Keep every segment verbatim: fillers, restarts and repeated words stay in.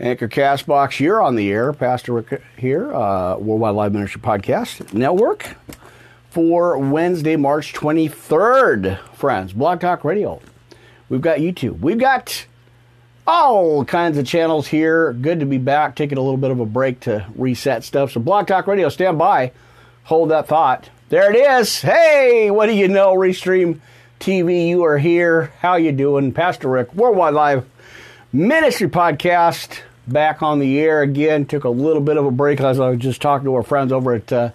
Anchor, Cast Box, you're on the air. Pastor Rick here, uh, Worldwide Live Ministry Podcast Network for Wednesday, March twenty-third, friends. Blog Talk Radio. We've got YouTube. We've got all kinds of channels here. Good to be back. Taking a little bit of a break to reset stuff. So Blog Talk Radio, stand by. Hold that thought. There it is. Hey, what do you know? Restream T V, you are here. How you doing? Pastor Rick, Worldwide Live Ministry Podcast, back on the air again. Took a little bit of a break as I was just talking to our friends over at uh,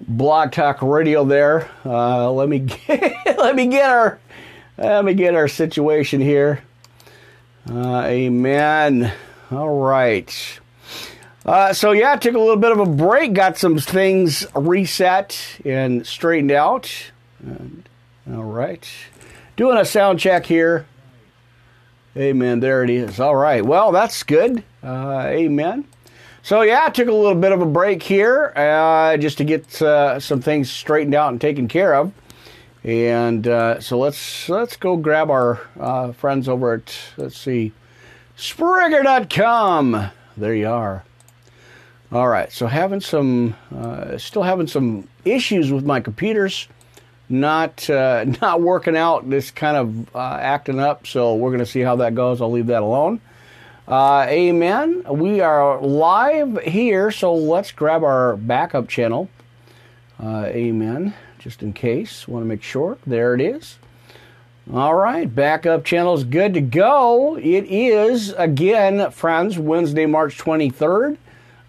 Blog Talk Radio there. Uh, let me get, let me get our let me get our situation here. Uh, amen. All right. Uh, so yeah, took a little bit of a break. Got some things reset and straightened out. And, all right. Doing a sound check here. Amen. There it is. All right. Well, that's good. Uh, amen. So yeah, I took a little bit of a break here uh, just to get uh, some things straightened out and taken care of. And uh, so let's let's go grab our uh, friends over at, let's see, sprigger dot com. There you are. All right. So having some, uh, still having some issues with my computers. Not uh, not working out, just kind of uh, acting up, so we're going to see how that goes. I'll leave that alone. Uh, amen. We are live here, so let's grab our backup channel. Uh, amen. Just in case. Want to make sure. There it is. All right. Backup channel is good to go. It is, again, friends, Wednesday, March twenty-third.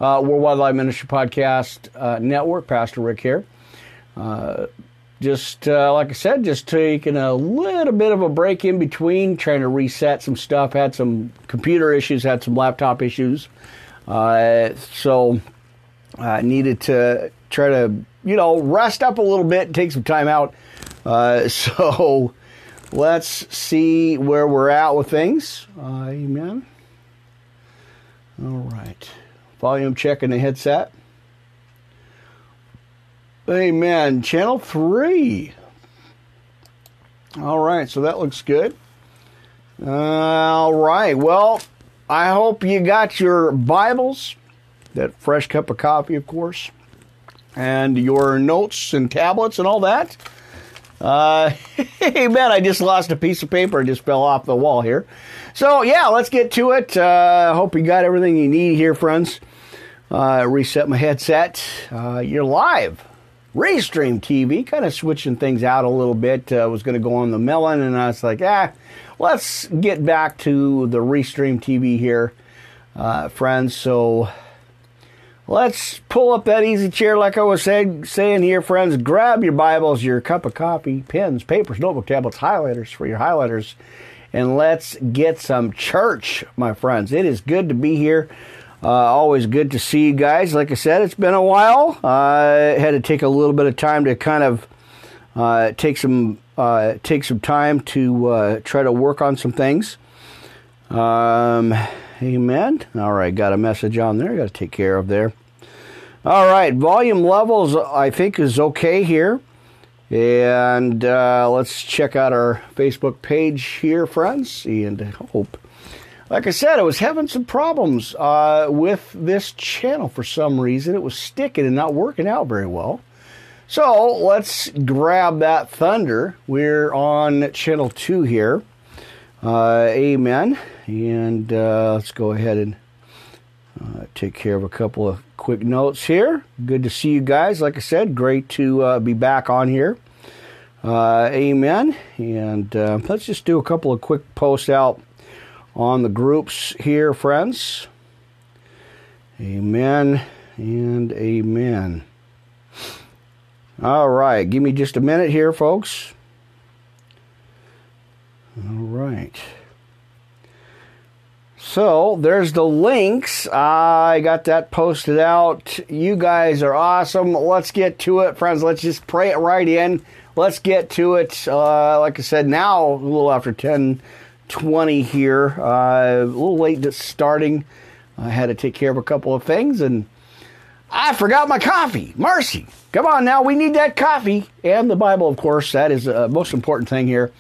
Uh, Worldwide Live Ministry Podcast uh, Network. Pastor Rick here. Uh Just, uh, like I said, just taking a little bit of a break in between, trying to reset some stuff. Had some computer issues, had some laptop issues. Uh, so I uh, needed to try to, you know, rest up a little bit, take some time out. Uh, so let's see where we're at with things. Uh, amen. All right. Volume check in the headset. Amen. Channel three. All right, so that looks good. Uh, all right, well, I hope you got your Bibles, that fresh cup of coffee, of course, and your notes and tablets and all that. Uh, amen. I just lost a piece of paper. It just fell off the wall here. So, yeah, let's get to it. I uh, hope you got everything you need here, friends. Uh, reset my headset. Uh, you're live. Restream T V, kind of switching things out a little bit. I uh, was going to go on the Melon, and I was like, ah, let's get back to the Restream T V here, uh, friends. So let's pull up that easy chair, like I was say- saying here, friends. Grab your Bibles, your cup of coffee, pens, papers, notebook, tablets, highlighters for your highlighters, and let's get some church, my friends. It is good to be here. Uh, always good to see you guys. Like I said, it's been a while. I uh, had to take a little bit of time to kind of uh, take some uh, take some time to uh, try to work on some things. Um, amen. All right, got a message on there. Got to take care of there. All right, volume levels I think is okay here. And uh, let's check out our Facebook page here, friends, and hope. Like I said, I was having some problems uh, with this channel for some reason. It was sticking and not working out very well. So let's grab that thunder. We're on channel two here. Uh, amen. And uh, let's go ahead and uh, take care of a couple of quick notes here. Good to see you guys. Like I said, great to uh, be back on here. Uh, amen. And uh, let's just do a couple of quick posts out on the groups here, friends. Amen and amen. All right, give me just a minute here, folks. All right. So, there's the links. I got that posted out. You guys are awesome. Let's get to it, friends. Let's just pray it right in. Let's get to it. Uh, like I said, now, a little after ten twenty here, uh, a little late to starting. I had to take care of a couple of things, and I forgot my coffee. Mercy. Come on now, we need that coffee. And the Bible, of course, that is the most important thing here.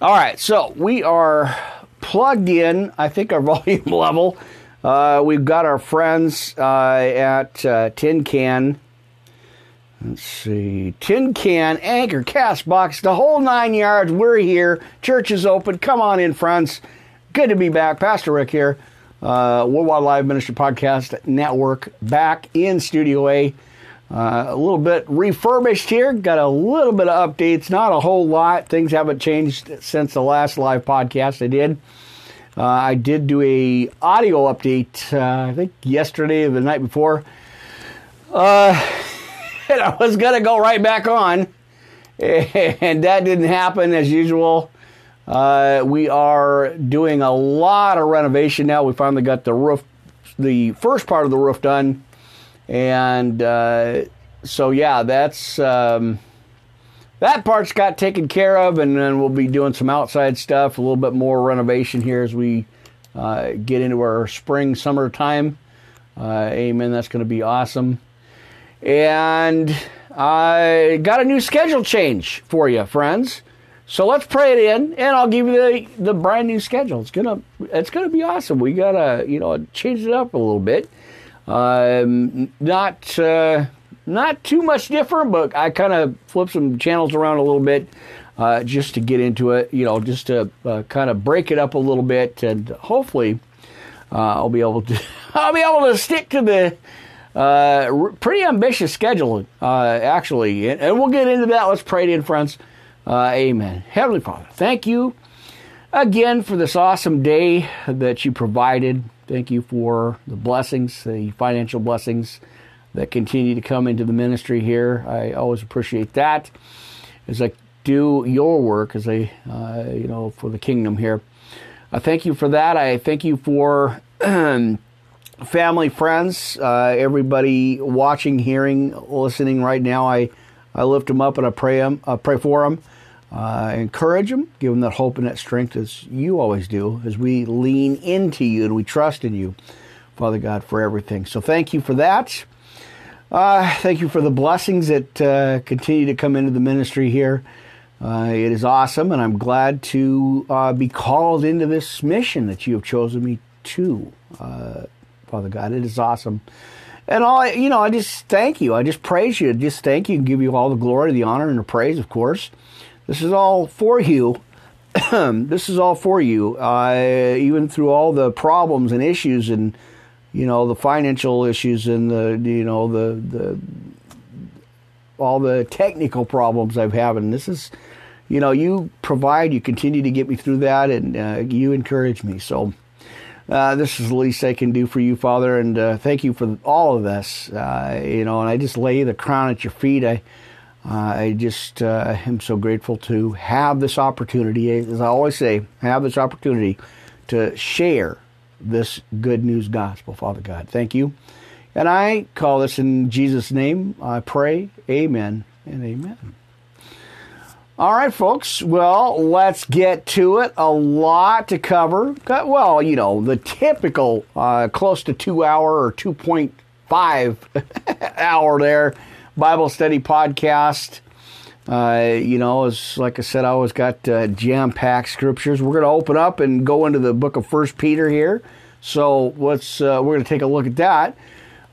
All right, so we are plugged in. I think our volume level Uh, we've got our friends uh, at uh, Tin Can. Let's see. Tin Can, Anchor, Cast Box, the whole nine yards. We're here. Church is open. Come on in, friends. Good to be back. Pastor Rick here. Uh, Worldwide Live Ministry Podcast Network back in Studio A. Uh, a little bit refurbished here. Got a little bit of updates. Not a whole lot. Things haven't changed since the last live podcast I did. Uh, I did do a audio update, uh, I think yesterday or the night before. Uh... And I was going to go right back on, and that didn't happen as usual. Uh, we are doing a lot of renovation now. We finally got the roof, the first part of the roof done. And uh, so, yeah, that's um, that part's got taken care of, and then we'll be doing some outside stuff, a little bit more renovation here as we uh, get into our spring, summer time. Uh, amen. That's going to be awesome. And I got a new schedule change for you, friends. So let's pray it in, and I'll give you the, the brand new schedule. It's gonna it's gonna be awesome. We gotta you know change it up a little bit. Um, not uh, not too much different, but I kind of flip some channels around a little bit uh, just to get into it. You know, just to uh, kind of break it up a little bit, and hopefully uh, I'll be able to I'll be able to stick to the. Uh, pretty ambitious schedule, uh, actually, and, and we'll get into that. Let's pray to you, friends. Uh, amen. Heavenly Father, thank you again for this awesome day that you provided. Thank you for the blessings, the financial blessings that continue to come into the ministry here. I always appreciate that as I do your work, as I, uh, you know, for the kingdom here. I thank you for that. I thank you for family, friends, uh, everybody watching, hearing, listening right now. I, I lift them up and I pray them, I pray for them, uh, encourage them, give them that hope and that strength as you always do, as we lean into you and we trust in you, Father God, for everything. So thank you for that. Uh, thank you for the blessings that uh, continue to come into the ministry here. Uh, it is awesome, and I'm glad to uh, be called into this mission that you have chosen me to. Uh, Father God, it is awesome. And all I, you know, I just thank you. I just praise you. Just thank you and give you all the glory, the honor, and the praise, of course. This is all for you. This is all for you. Uh, even through all the problems and issues and, you know, the financial issues and the, you know, the, the, all the technical problems I've had. And this is, you know, you provide, you continue to get me through that, and uh, you encourage me. So, Uh, this is the least I can do for you, Father, and uh, thank you for all of this. Uh, you know, and I just lay the crown at your feet. I, uh, I just uh, am so grateful to have this opportunity. As I always say, I have this opportunity to share this good news gospel, Father God. Thank you. And I call this in Jesus' name. I pray. Amen and amen. All right, folks. Well, let's get to it. A lot to cover. Got, well, you know, the typical uh, close to two-hour or two point five hour there Bible study podcast. Uh, you know, as like I said, I always got uh, jam-packed scriptures. We're going to open up and go into the book of First Peter here. So let's uh, we're going to take a look at that.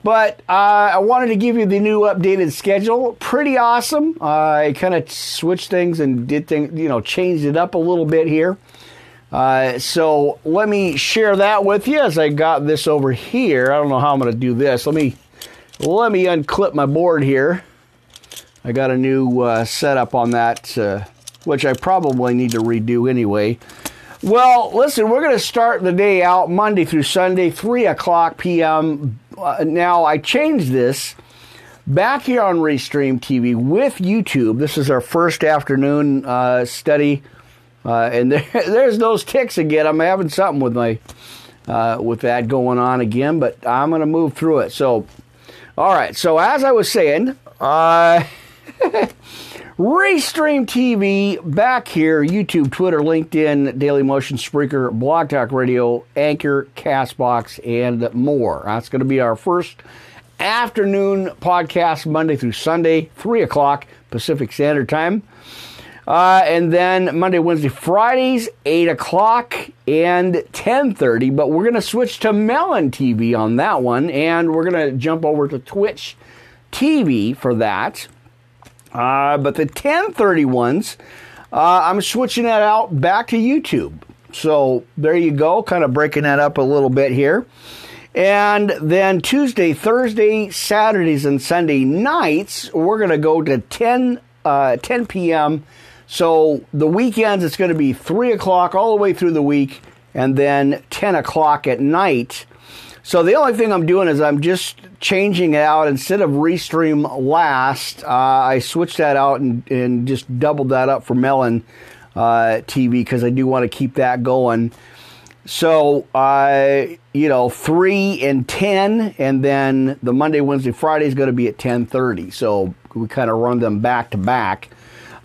But uh, I wanted to give you the new updated schedule. Pretty awesome. Uh, I kind of switched things and did things, you know, changed it up a little bit here. Uh, so let me share that with you as I got this over here. I don't know how I'm going to do this. Let me let me unclip my board here. I got a new uh, setup on that, uh, which I probably need to redo anyway. Well, listen, we're going to start the day out Monday through Sunday, three o'clock p.m. Uh, now, I changed this back here on Restream T V with YouTube. This is our first afternoon uh, study, uh, and there, there's those ticks again. I'm having something with my uh, with that going on again, but I'm going to move through it. So, all right. So, as I was saying, uh, Restream T V back here, YouTube, Twitter, LinkedIn, Daily Motion, Spreaker, Blog Talk Radio, Anchor, Castbox, and more. That's going to be our first afternoon podcast, Monday through Sunday, three o'clock Pacific Standard Time. Uh, and then Monday, Wednesday, Fridays, eight o'clock and ten thirty. But we're going to switch to Melon T V on that one. And we're going to jump over to Twitch T V for that. Uh, but the ten thirty ones, uh, I'm switching that out back to YouTube. So there you go, kind of breaking that up a little bit here. And then Tuesday, Thursday, Saturdays, and Sunday nights, we're going to go to ten, uh, ten p m So the weekends, it's going to be three o'clock all the way through the week, and then ten o'clock at night. So the only thing I'm doing is I'm just changing it out. Instead of Restream last, uh, I switched that out and, and just doubled that up for Melon uh, T V, because I do want to keep that going. So, uh, you know, three and ten, and then the Monday, Wednesday, Friday is going to be at ten thirty. So we kind of run them back to back.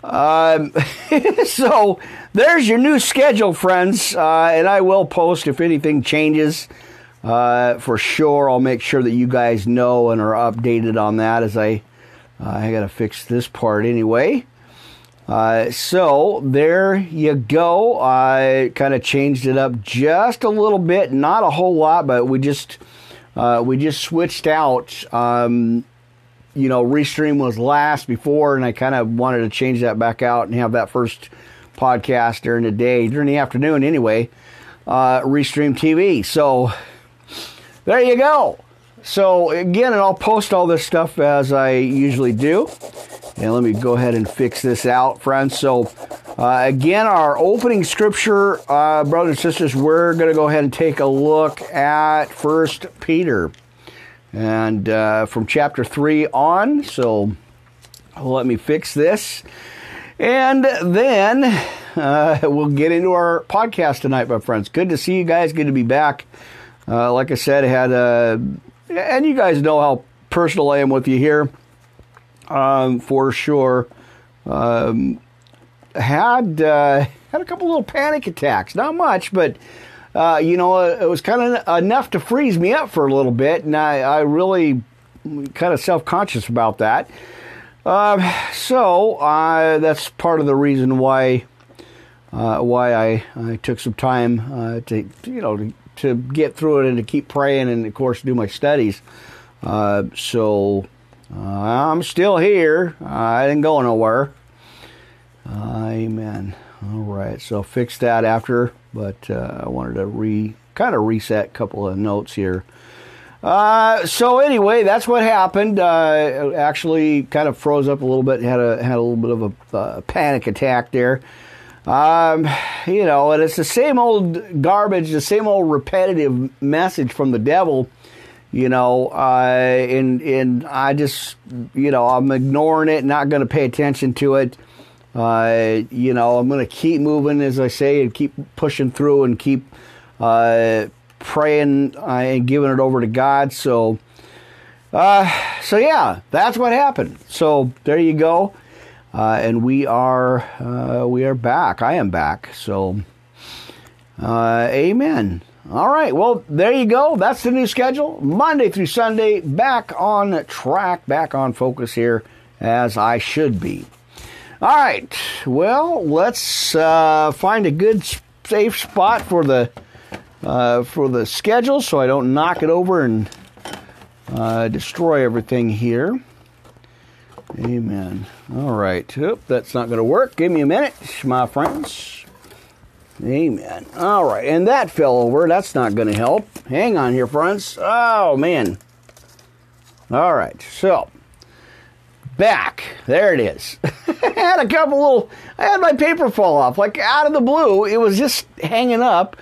Um, so there's your new schedule, friends. Uh, and I will post if anything changes uh, for sure. I'll make sure that you guys know and are updated on that as I, uh, I got to fix this part anyway. Uh, so there you go. I kind of changed it up just a little bit, not a whole lot, but we just uh, we just switched out. Um, you know, Restream was last before, and I kind of wanted to change that back out and have that first podcast during the day, during the afternoon anyway. Uh, Restream T V. So there you go. So again, and I'll post all this stuff as I usually do. And let me go ahead and fix this out, friends. So, uh, again, our opening scripture, uh, brothers and sisters, we're going to go ahead and take a look at First Peter. And uh, from chapter three on. So, let me fix this. And then uh, we'll get into our podcast tonight, my friends. Good to see you guys. Good to be back. Uh, like I said, I had a... And you guys know how personal I am with you here. Um, for sure, um, had uh, had a couple little panic attacks. Not much, but uh, you know, it was kind of enough to freeze me up for a little bit, and I, I really kind of self-conscious about that. Uh, so uh, that's part of the reason why uh, why I, I took some time uh, to you know to, to get through it and to keep praying and of course do my studies. Uh, so. Uh, I'm still here. Uh, I didn't go nowhere. Uh, amen. All right, so I'll fix that after, but uh, I wanted to re kind of reset a couple of notes here. Uh, so anyway, that's what happened. Uh, actually, kind of froze up a little bit. Had a had a little bit of a uh, panic attack there. Um, you know, and it's the same old garbage, the same old repetitive message from the devil. You know, uh, and, and I just, you know, I'm ignoring it, not going to pay attention to it. Uh, you know, I'm going to keep moving, as I say, and keep pushing through and keep uh, praying uh, and giving it over to God. So, uh, so yeah, that's what happened. So there you go. Uh, and we are, uh, we are back. I am back. So, uh, amen. All right, well, there you go. That's the new schedule. Monday through Sunday, back on track, back on focus here, as I should be. All right, well, let's uh, find a good, safe spot for the uh, for the schedule so I don't knock it over and uh, destroy everything here. Amen. All right. Oh, that's not going to work. Give me a minute, my friends. Amen. All right, and that fell over. That's not going to help. Hang on here, friends. Oh, man. All right, so back. There it is. I had a couple little, I had my paper fall off. Like, out of the blue, it was just hanging up,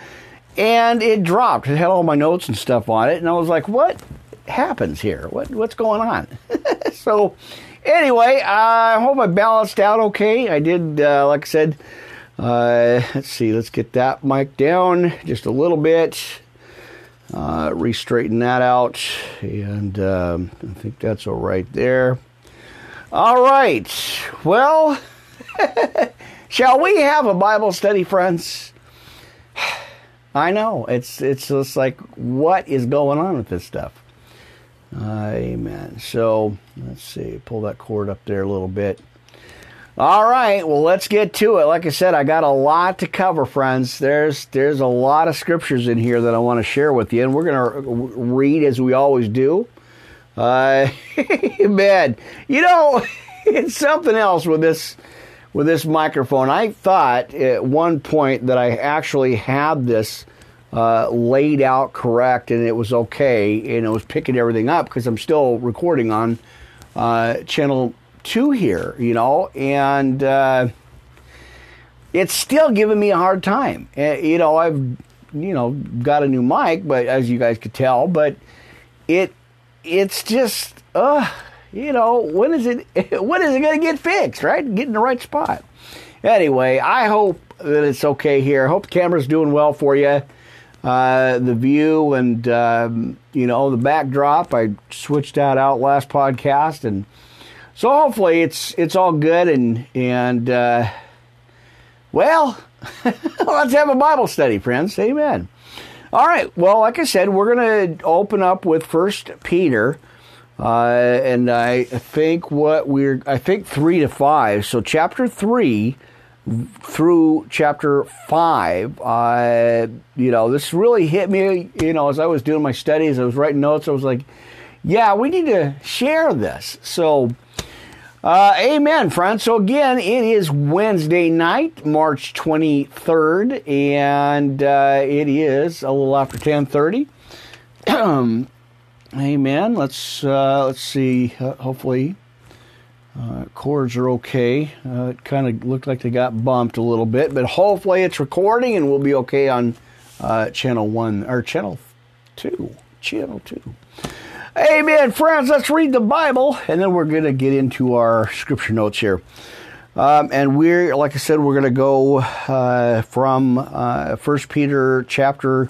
and it dropped. It had all my notes and stuff on it, and I was like, what happens here? What What's going on? So, anyway, I hope I balanced out okay. I did, uh, like I said, Uh, let's see, let's get that mic down just a little bit, uh, re-straighten that out, and um, I think that's all right there. All right, well, shall we have a Bible study, friends? I know, it's, it's just like, what is going on with this stuff? Uh, amen. So, let's see, pull that cord up there a little bit. All right, well, let's get to it. Like I said, I got a lot to cover, friends. There's there's a lot of scriptures in here that I want to share with you, and we're going to read as we always do. Uh, man, you know, it's something else with this with this microphone. I thought at one point that I actually had this uh, laid out correct, and it was okay, and it was picking everything up because I'm still recording on uh, channel two here, you know, and uh, it's still giving me a hard time. Uh, you know, I've, you know, got a new mic, but as you guys could tell, but it, it's just, uh, you know, when is it, when is it going to get fixed, right? Get in the right spot. Anyway, I hope that it's okay here. I hope the camera's doing well for you. Uh, the view and, um, you know, the backdrop. I switched that out last podcast, and so hopefully it's it's all good, and and uh, well, let's have a Bible study, friends. Amen. All right. Well, like I said, we're going to open up with First Peter, uh, and I think what we're I think three to five. So chapter three through chapter five. Uh, you know, this really hit me. You know, as I was doing my studies, I was writing notes. I was like, yeah, we need to share this. So. Uh, amen, friends. So again, it is Wednesday night, March twenty-third, and uh, it is a little after ten thirty. Amen. Let's uh, let's see. Uh, hopefully, uh, cords are okay. Uh, it kind of looked like they got bumped a little bit, but hopefully it's recording and we'll be okay on uh, channel one or channel two. Channel two. Amen, friends. Let's read the Bible, and then we're going to get into our scripture notes here. Um, and we're, like I said, we're going to go uh, from uh, First Peter chapter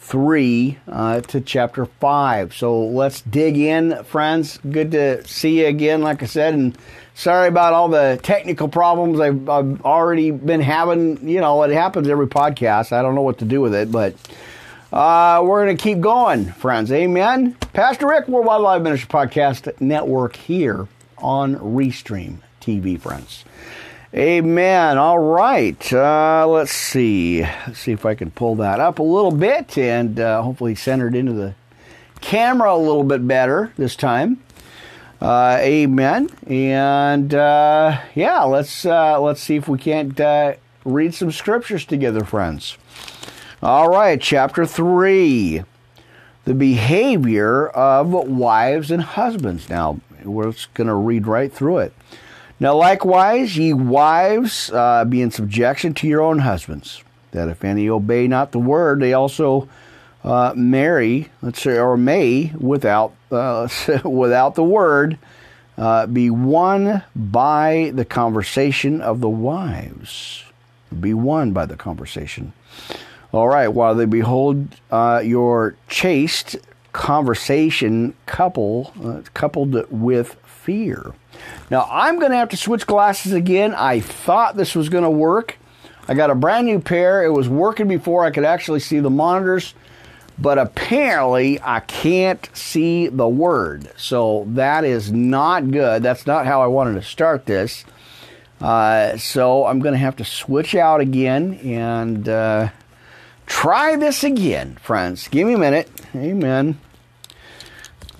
three uh, to chapter five. So let's dig in, friends. Good to see you again, like I said. And sorry about all the technical problems I've, I've already been having. You know, it happens every podcast. I don't know what to do with it, but... Uh, we're going to keep going, friends. Amen. Pastor Rick, Worldwide Live Ministry Podcast Network here on Restream T V, friends. Amen. All right. Uh, let's see. Let's see if I can pull that up a little bit and uh, hopefully center it into the camera a little bit better this time. Uh, amen. And uh, yeah, let's uh, let's see if we can't uh, read some scriptures together, friends. All right, chapter three, the behavior of wives and husbands. Now, we're just going to read right through it. Now, likewise, ye wives, uh, be in subjection to your own husbands, that if any obey not the word, they also uh, marry, let's say, or may, without uh, without the word, uh, be won by the conversation of the wives. Be won by the conversation. All right, while they behold uh, your chaste conversation couple, uh, coupled with fear. Now, I'm going to have to switch glasses again. I thought this was going to work. I got a brand new pair. It was working before I could actually see the monitors, but apparently I can't see the word. So that is not good. That's not how I wanted to start this. Uh, so I'm going to have to switch out again and... Uh, Try this again, friends. Give me a minute. Amen.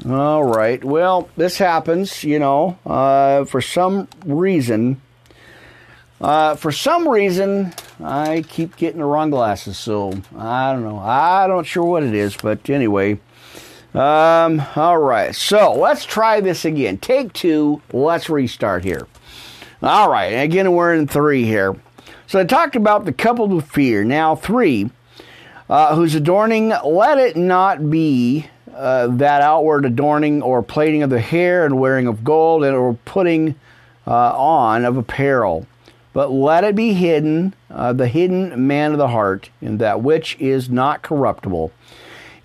All right. Well, this happens, you know, uh, for some reason. Uh, for some reason, I keep getting the wrong glasses, so I don't know. I don't sure what it is, but anyway. Um, all right. So let's try this again. Take two. Let's restart here. All right. Again, we're in three here. So I talked about the coupled with fear. Now, three. Uh, whose adorning, let it not be uh, that outward adorning or plaiting of the hair and wearing of gold and or putting uh, on of apparel, but let it be hidden, uh, the hidden man of the heart, in that which is not corruptible,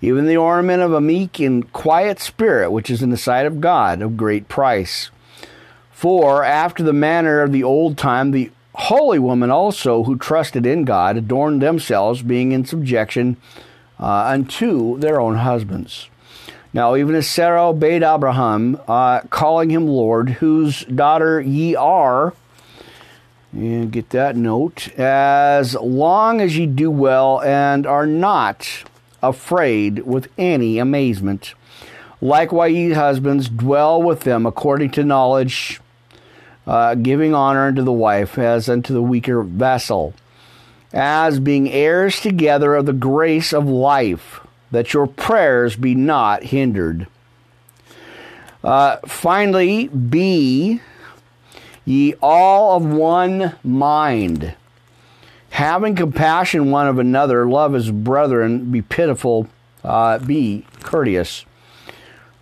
even the ornament of a meek and quiet spirit, which is in the sight of God of great price. For after the manner of the old time, the holy women also who trusted in God adorned themselves, being in subjection uh, unto their own husbands. Now, even as Sarah obeyed Abraham, uh, calling him Lord, whose daughter ye are, And get that note. As long as you do well and are not afraid with any amazement. Likewise, ye husbands, dwell with them according to knowledge, uh, giving honor unto the wife as unto the weaker vessel, as being heirs together of the grace of life, that your prayers be not hindered. Uh, finally, be ye all of one mind, having compassion one of another, love as brethren, be pitiful, uh, be courteous,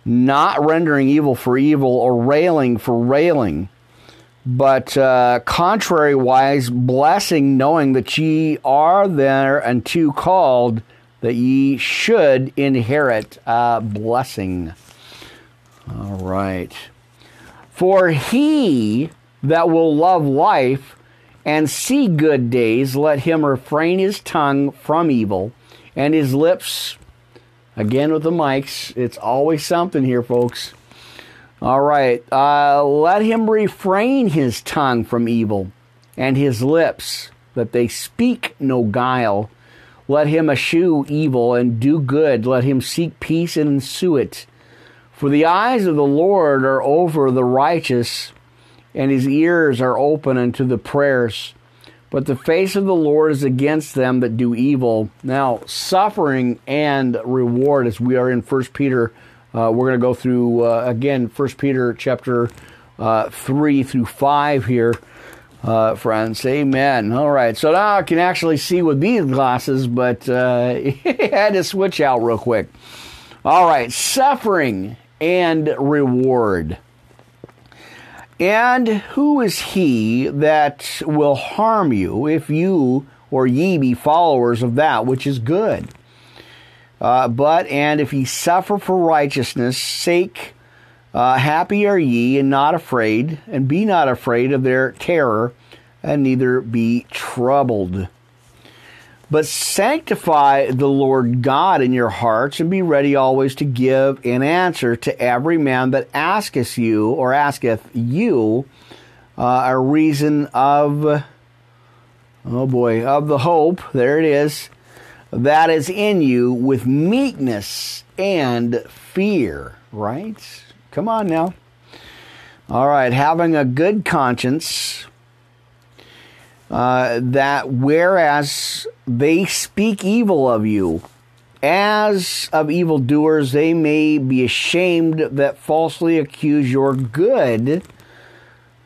not rendering evil for evil or railing for railing, but uh, contrariwise blessing, knowing that ye are thereunto called, that ye should inherit a blessing. All right. For he that will love life and see good days, let him refrain his tongue from evil and his lips. Again with the mics, it's always something here, folks. All right. Uh, let him refrain his tongue from evil and his lips, that they speak no guile. Let him eschew evil and do good. Let him seek peace and ensue it. For the eyes of the Lord are over the righteous, and his ears are open unto the prayers. But the face of the Lord is against them that do evil. Now, suffering and reward, as we are in First Peter, uh, we're going to go through, uh, again, First Peter chapter uh, three through five here, uh, friends. Amen. All right, so now I can actually see with these glasses, but uh, I had to switch out real quick. All right, suffering and reward. And who is he that will harm you, if you or ye be followers of that which is good? Uh, but, and if ye suffer for righteousness' sake, uh, happy are ye, and not afraid, and be not afraid of their terror, and neither be troubled. But sanctify the Lord God in your hearts, and be ready always to give an answer to every man that asketh you, or asketh you, uh, a reason of, oh boy, of the hope, there it is, that is in you, with meekness and fear, right? Come on now. All right, having a good conscience, Uh, that whereas they speak evil of you, as of evildoers, they may be ashamed that falsely accuse your good,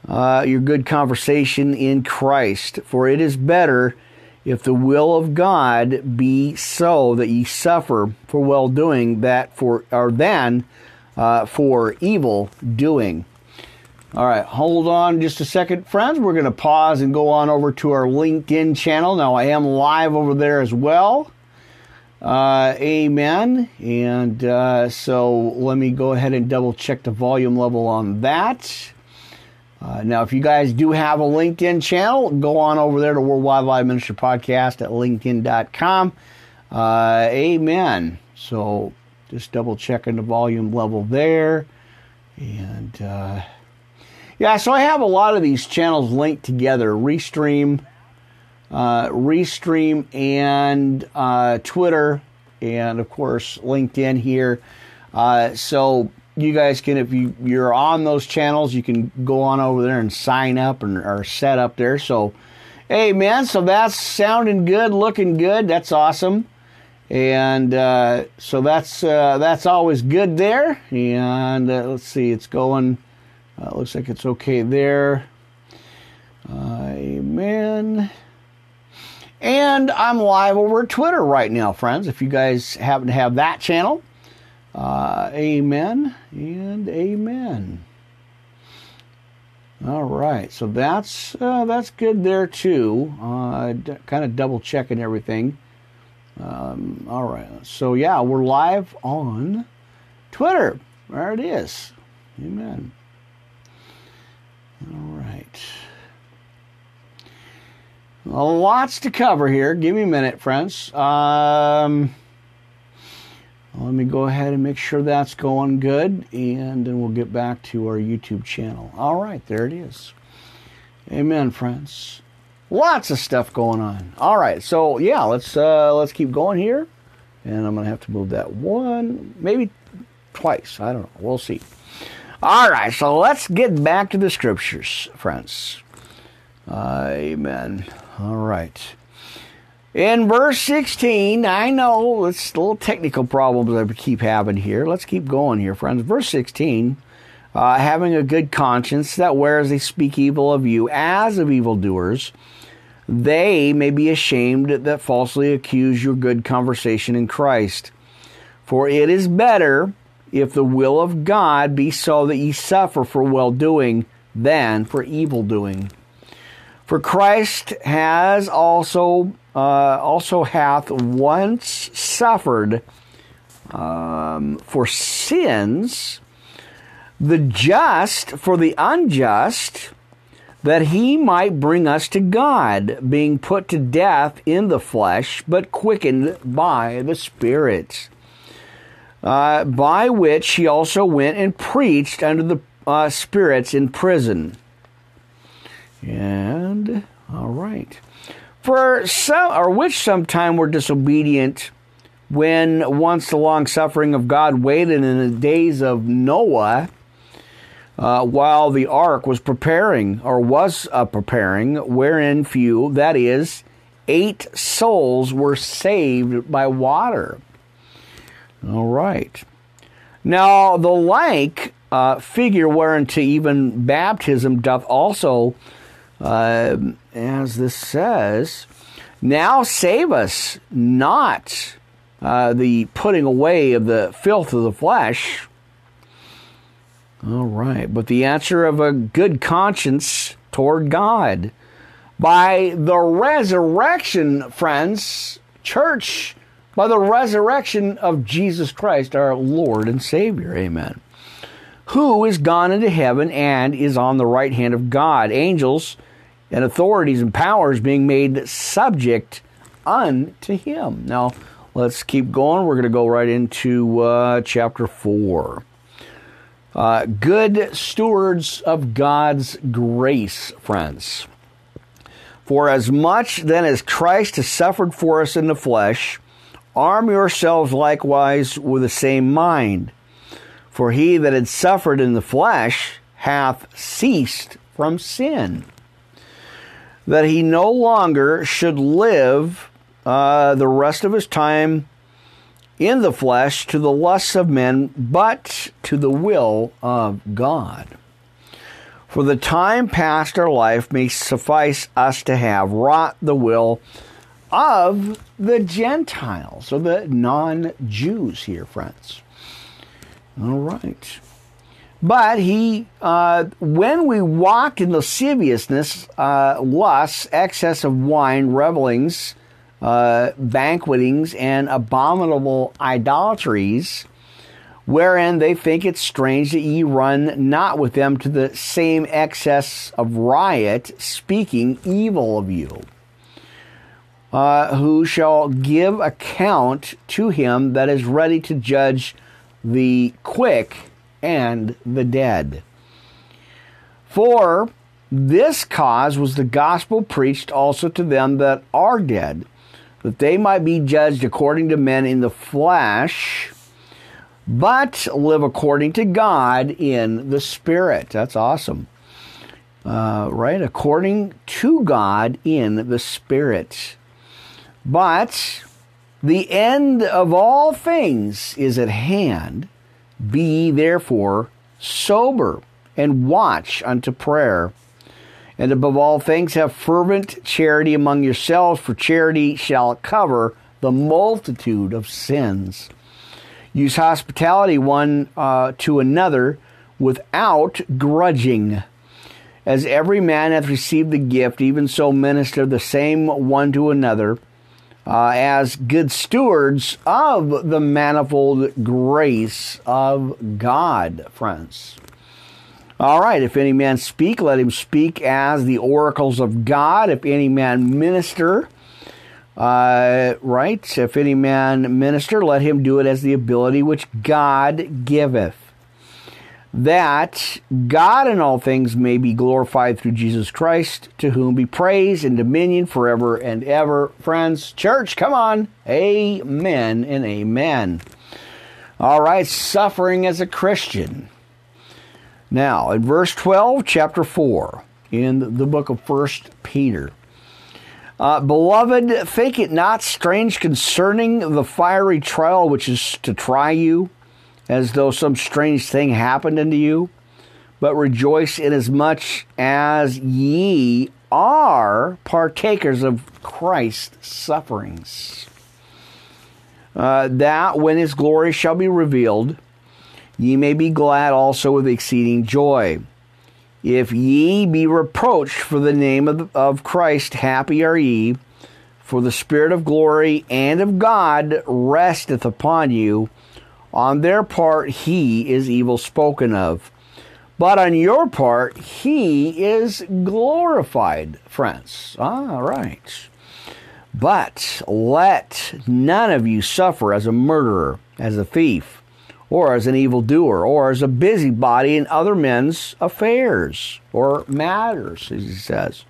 uh, your good conversation in Christ. For it is better, if the will of God be so, that ye suffer for well doing, that for or than uh, for evil doing. All right, hold on just a second, friends. We're going to pause and go on over to our LinkedIn channel. Now, I am live over there as well. Uh, amen. And uh, so let me go ahead and double check the volume level on that. Uh, now, if you guys do have a LinkedIn channel, go on over there to Worldwide Live Ministry Podcast at linkedin dot com. Uh, amen. So just double checking the volume level there. And... Uh, Yeah, so I have a lot of these channels linked together. Restream, uh, Restream and uh, Twitter, and of course LinkedIn here. Uh, so you guys can, if you, you're on those channels, you can go on over there and sign up and or set up there. So, hey man, so that's sounding good, looking good. That's awesome. And uh, so that's, uh, that's always good there. And uh, let's see, it's going... Uh, looks like it's okay there. Uh, amen. And I'm live over Twitter right now, friends, if you guys happen to have that channel. Uh, amen and amen. All right, so that's uh, that's good there, too. Uh, d- kind of double-checking everything. Um, all right, so, yeah, we're live on Twitter. There it is. Amen. All right. Well, lots to cover here. Give me a minute, friends. Um, let me go ahead and make sure that's going good, and then we'll get back to our YouTube channel. All right, there it is. Amen, friends. Lots of stuff going on. All right, so yeah, let's uh, let's keep going here. And I'm going to have to move that one, maybe twice. I don't know. We'll see. All right, so let's get back to the scriptures, friends. Uh, amen. All right. In verse sixteen, I know it's a little technical problems that we keep having here. Let's keep going here, friends. Verse sixteen, uh, having a good conscience, that whereas they speak evil of you as of evildoers, they may be ashamed that falsely accuse your good conversation in Christ. For it is better, if the will of God be so that ye suffer for well-doing, than for evil-doing. For Christ has also uh, also hath once suffered um, for sins, the just for the unjust, that he might bring us to God, being put to death in the flesh, but quickened by the Spirit. Uh, by which he also went and preached unto the uh, spirits in prison. And, all right. For some, or which sometime were disobedient, when once the long suffering of God waited in the days of Noah, uh, while the ark was preparing, or was uh, preparing, wherein few, that is, eight souls were saved by water. All right. Now, the like uh, figure whereunto even baptism doth also, uh, as this says, now save us not uh, the putting away of the filth of the flesh. All right. But the answer of a good conscience toward God by the resurrection, friends, church, by the resurrection of Jesus Christ, our Lord and Savior. Amen. Who is gone into heaven and is on the right hand of God, angels and authorities and powers being made subject unto him. Now, let's keep going. We're going to go right into uh, chapter four. Uh, good stewards of God's grace, friends. For as much then as Christ has suffered for us in the flesh, arm yourselves likewise with the same mind. For he that had suffered in the flesh hath ceased from sin, that he no longer should live uh, the rest of his time in the flesh to the lusts of men, but to the will of God. For the time past our life may suffice us to have wrought the will of the Gentiles, or the non-Jews here, friends. All right. But he, uh, when we walked in lasciviousness, uh, lusts, excess of wine, revelings, uh, banquetings, and abominable idolatries, wherein they think it strange that ye run not with them to the same excess of riot, speaking evil of you. Uh, who shall give account to him that is ready to judge the quick and the dead. For this cause was the gospel preached also to them that are dead, that they might be judged according to men in the flesh, but live according to God in the Spirit. That's awesome. Uh, right? According to God in the Spirit. But the end of all things is at hand. Be ye therefore sober and watch unto prayer. And above all things have fervent charity among yourselves, for charity shall cover the multitude of sins. Use hospitality one uh, to another without grudging. As every man hath received the gift, even so minister the same one to another, Uh, as good stewards of the manifold grace of God, friends. All right, if any man speak, let him speak as the oracles of God. If any man minister, uh, right, if any man minister, let him do it as the ability which God giveth, that God in all things may be glorified through Jesus Christ, to whom be praise and dominion forever and ever. Friends, church, come on. Amen and amen. All right, suffering as a Christian. Now, in verse twelve, chapter four, in the book of First Peter. Uh, Beloved, think it not strange concerning the fiery trial which is to try you, as though some strange thing happened unto you, but rejoice inasmuch as ye are partakers of Christ's sufferings, uh, that when his glory shall be revealed, ye may be glad also with exceeding joy. If ye be reproached for the name of, of Christ, happy are ye, for the Spirit of glory and of God resteth upon you. On their part, he is evil spoken of, but on your part, he is glorified, friends. All right. But let none of you suffer as a murderer, as a thief, or as an evildoer, or as a busybody in other men's affairs or matters, as he says.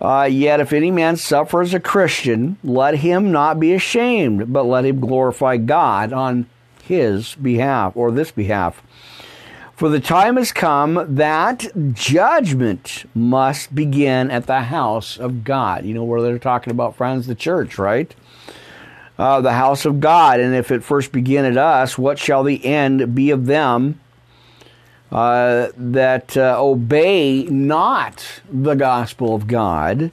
Uh, yet if any man suffer as a Christian, let him not be ashamed, but let him glorify God on his behalf, or this behalf. For the time has come that judgment must begin at the house of God. You know where they're talking about, friends? The church, right? Uh, the house of God. And if it first begin at us, what shall the end be of them uh, that uh, obey not the gospel of God?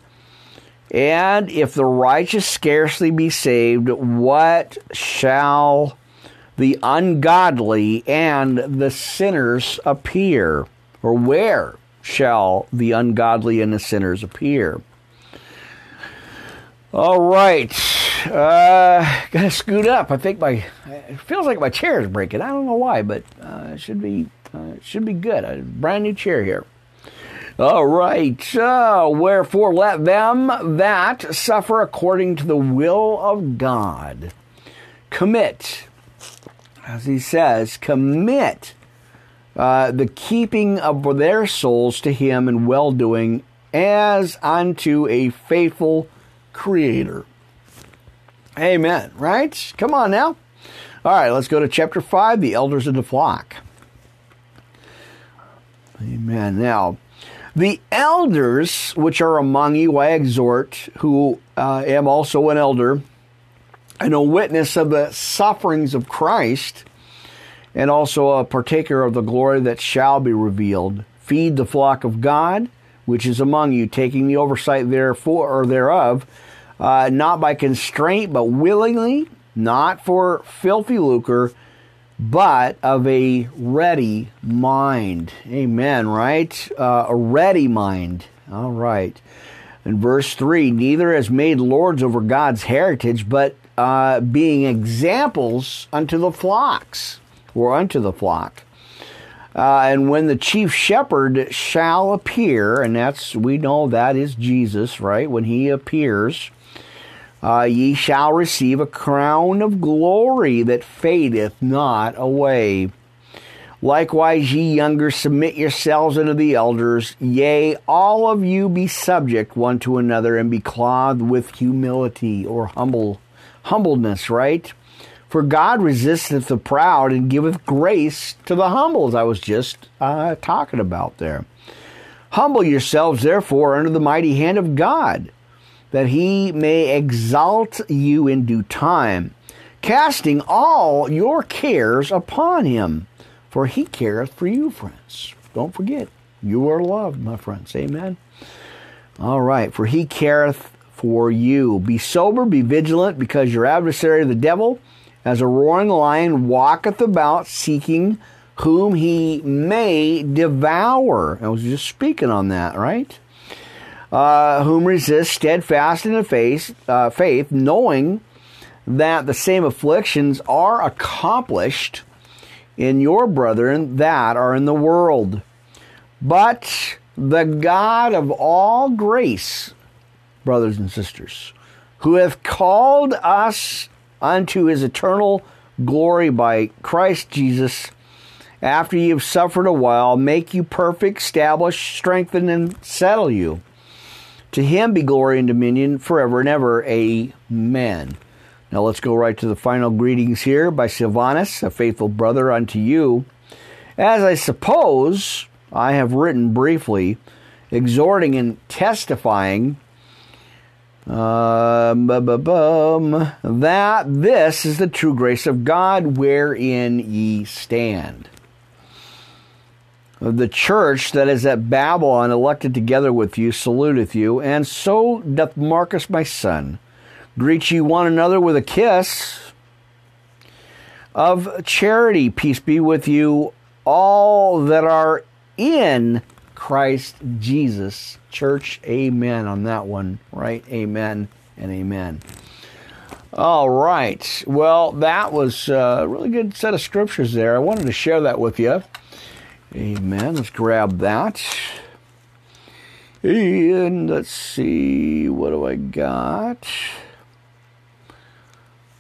And if the righteous scarcely be saved, what shall the ungodly and the sinners appear? Or where shall the ungodly and the sinners appear? All right. Uh, gotta scoot up. I think my, it feels like my chair is breaking. I don't know why, but uh, it should be, uh, it should be good. A brand new chair here. All right. Uh, Wherefore let them that suffer according to the will of God commit, as he says, commit uh, the keeping of their souls to him in well-doing as unto a faithful Creator. Amen, right? Come on now. All right, let's go to chapter five, the elders of the flock. Amen. Now, the elders which are among you I exhort, who uh, am also an elder, and a witness of the sufferings of Christ, and also a partaker of the glory that shall be revealed. Feed the flock of God, which is among you, taking the oversight therefore or thereof, uh, not by constraint, but willingly, not for filthy lucre, but of a ready mind. Amen, right? Uh, a ready mind. All right. In verse three, neither has made lords over God's heritage, but Uh, being examples unto the flocks, or unto the flock. Uh, and when the chief shepherd shall appear, and that's, we know that is Jesus, right? When he appears, uh, ye shall receive a crown of glory that fadeth not away. Likewise, ye younger, submit yourselves unto the elders. Yea, all of you be subject one to another, and be clothed with humility, or humble humbleness, right? For God resisteth the proud and giveth grace to the humble, as I was just uh, talking about there. Humble yourselves, therefore, under the mighty hand of God, that he may exalt you in due time, casting all your cares upon him, for he careth for you, friends. Don't forget, you are loved, my friends. Amen. All right, for he careth for you. Be sober, be vigilant, because your adversary the devil, as a roaring lion, walketh about seeking whom he may devour. I was just speaking on that, right? Uh, whom resist steadfast in the faith, uh, faith, knowing that the same afflictions are accomplished in your brethren that are in the world. But the God of all grace, brothers and sisters, who hath called us unto his eternal glory by Christ Jesus, after you have suffered a while, make you perfect, establish, strengthen, and settle you. To him be glory and dominion forever and ever. Amen. Now let's go right to the final greetings here by Silvanus, a faithful brother unto you. As I suppose I have written briefly, exhorting and testifying uh, that this is the true grace of God wherein ye stand. The church that is at Babylon, elected together with you, saluteth you, and so doth Marcus my son. Greet ye one another with a kiss of charity. Peace be with you all that are in Christ Jesus. Church, amen on that one, right? Amen and amen. All right. Well, that was a really good set of scriptures there. I wanted to share that with you. Amen. Let's grab that. And let's see. What do I got?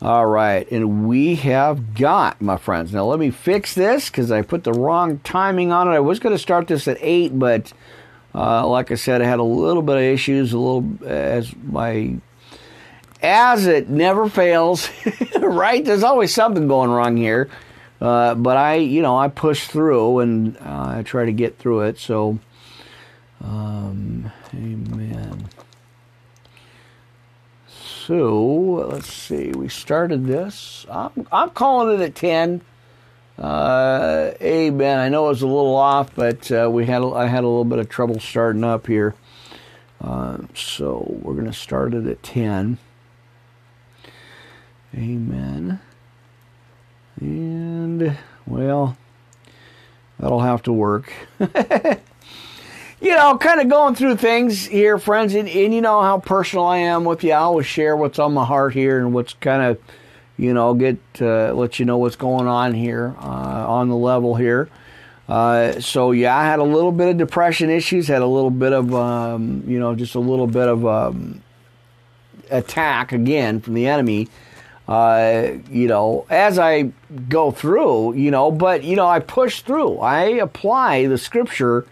All right, and we have got, my friends. Now, let me fix this because I put the wrong timing on it. I was going to start this at eight, but uh, like I said, I had a little bit of issues, a little, as my, as it never fails, right? There's always something going wrong here. Uh, but I, you know, I push through and uh, I try to get through it. So, um, amen. So, let's see, we started this. I'm, I'm calling it at ten. Uh, amen. I know it was a little off, but uh, we had I had a little bit of trouble starting up here. Uh, so, we're going to start it at ten. Amen. And, well, that'll have to work. You know, kind of going through things here, friends, and, and you know how personal I am with you. I always share what's on my heart here and what's kind of, you know, get uh, let you know what's going on here uh, on the level here. Uh, so, yeah, I had a little bit of depression issues, had a little bit of, um, you know, just a little bit of um, attack, again, from the enemy, uh, you know, as I go through, you know. But, you know, I push through. I apply the scripture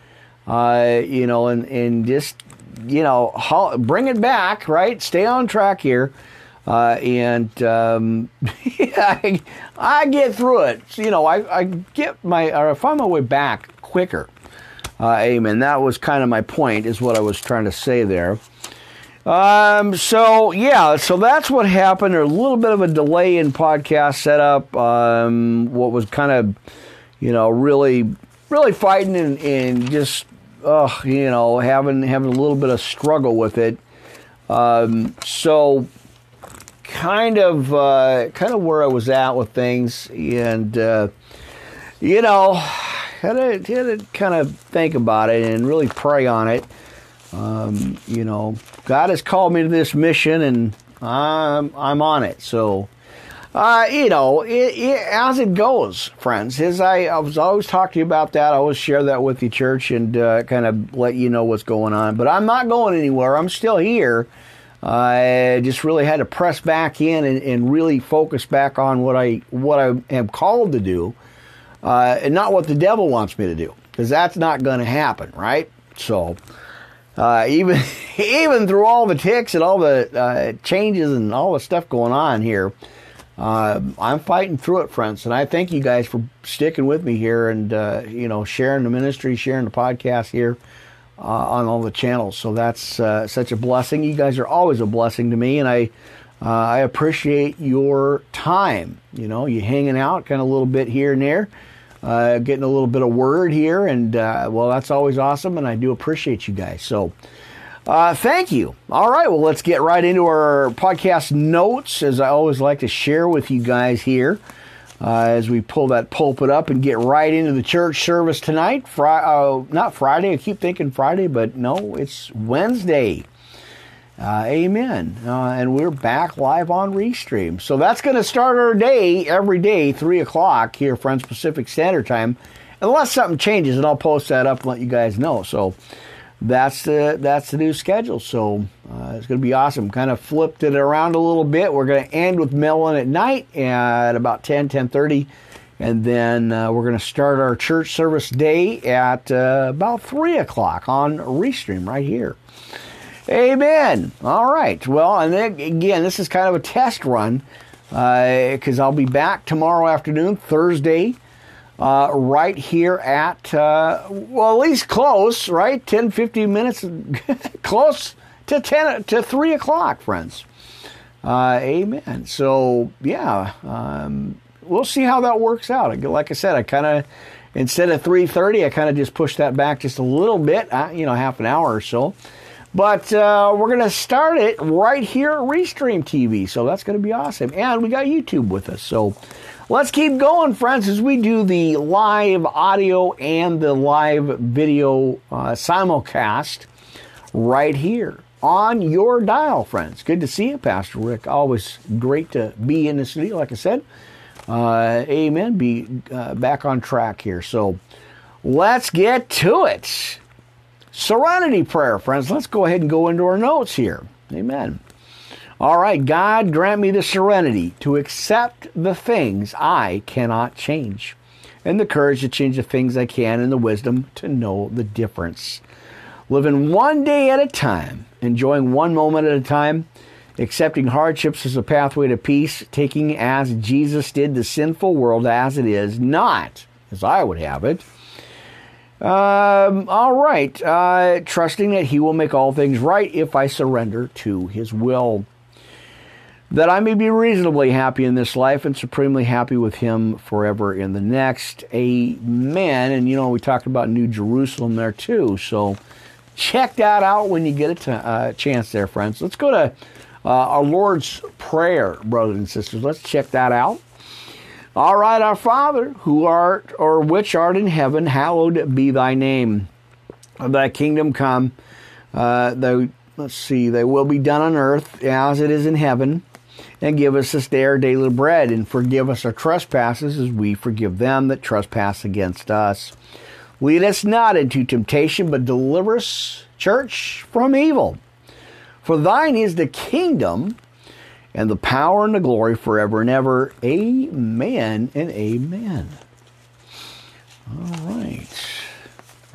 Uh, you know, and, and just, you know, ho- bring it back, right? Stay on track here. Uh, and um, I, I get through it. So, you know, I, I get my, or I find my way back quicker. Uh, amen. That was kind of my point, is what I was trying to say there. Um, so, yeah, so that's what happened. There's a little bit of a delay in podcast setup. Um, what was kind of, you know, really, really fighting and, and just, oh, you know, having having a little bit of struggle with it. Um, so, kind of, uh, kind of where I was at with things, and uh, you know, had to, had to kind of think about it and really pray on it. Um, you know, God has called me to this mission, and I'm I'm on it. So. Uh, you know, it, it, as it goes, friends, as I, I was always talking to you about that. I always share that with the church and uh, kind of let you know what's going on. But I'm not going anywhere. I'm still here. I just really had to press back in and, and really focus back on what I what I am called to do, uh, and not what the devil wants me to do, because that's not going to happen, right? So uh, even even through all the ticks and all the uh, changes and all the stuff going on here, Uh, I'm fighting through it, friends, and I thank you guys for sticking with me here and, uh, you know, sharing the ministry, sharing the podcast here uh, on all the channels. So that's uh, such a blessing. You guys are always a blessing to me, and I uh, I appreciate your time. You know, you hanging out kind of a little bit here and there, uh, getting a little bit of word here, and, uh, well, that's always awesome, and I do appreciate you guys. So Uh, thank you. All right, well, let's get right into our podcast notes, as I always like to share with you guys here, uh, as we pull that pulpit up and get right into the church service tonight. Fri- uh, not Friday, I keep thinking Friday, but no, it's Wednesday. Uh, amen. Uh, and we're back live on Restream. So that's going to start our day every day, three o'clock here, friends, Pacific Standard Time, unless something changes, and I'll post that up and let you guys know. So That's the that's the new schedule, so uh, it's going to be awesome. Kind of flipped it around a little bit. We're going to end with Melon at night at about ten, ten thirty, And then uh, we're going to start our church service day at uh, about three o'clock on Restream right here. Amen. All right. Well, and then, again, this is kind of a test run because uh, I'll be back tomorrow afternoon, Thursday, uh, right here at, uh, well, at least close, right? ten, fifteen minutes close to ten to three o'clock, friends. Uh, amen. So, yeah. Um, We'll see how that works out. Like I said, I kind of, instead of three thirty, I kind of just pushed that back just a little bit, you know, half an hour or so. But uh, we're going to start it right here at Restream T V, so that's going to be awesome. And we got YouTube with us, so let's keep going, friends, as we do the live audio and the live video uh, simulcast right here on your dial, friends. Good to see you, Pastor Rick. Always great to be in the studio, like I said. Uh, amen. Be uh, back on track here. So let's get to it. Serenity prayer, friends. Let's go ahead and go into our notes here. Amen. All right. God, grant me the serenity to accept the things I cannot change and the courage to change the things I can and the wisdom to know the difference. Living one day at a time, enjoying one moment at a time, accepting hardships as a pathway to peace, taking as Jesus did the sinful world as it is, not as I would have it. Um, all right. Uh, trusting that He will make all things right if I surrender to His will. That I may be reasonably happy in this life and supremely happy with Him forever in the next. Amen. And, you know, we talked about New Jerusalem there, too. So check that out when you get a t- uh, chance there, friends. Let's go to Uh, our Lord's Prayer, brothers and sisters. Let's check that out. All right, our Father, who art or which art in heaven, hallowed be thy name. Thy kingdom come. Uh, thy, let's see, thy will be done on earth as it is in heaven. And give us this day our daily bread, and forgive us our trespasses as we forgive them that trespass against us. Lead us not into temptation, but deliver us, church, from evil. For thine is the kingdom and the power and the glory forever and ever. Amen and amen. All right.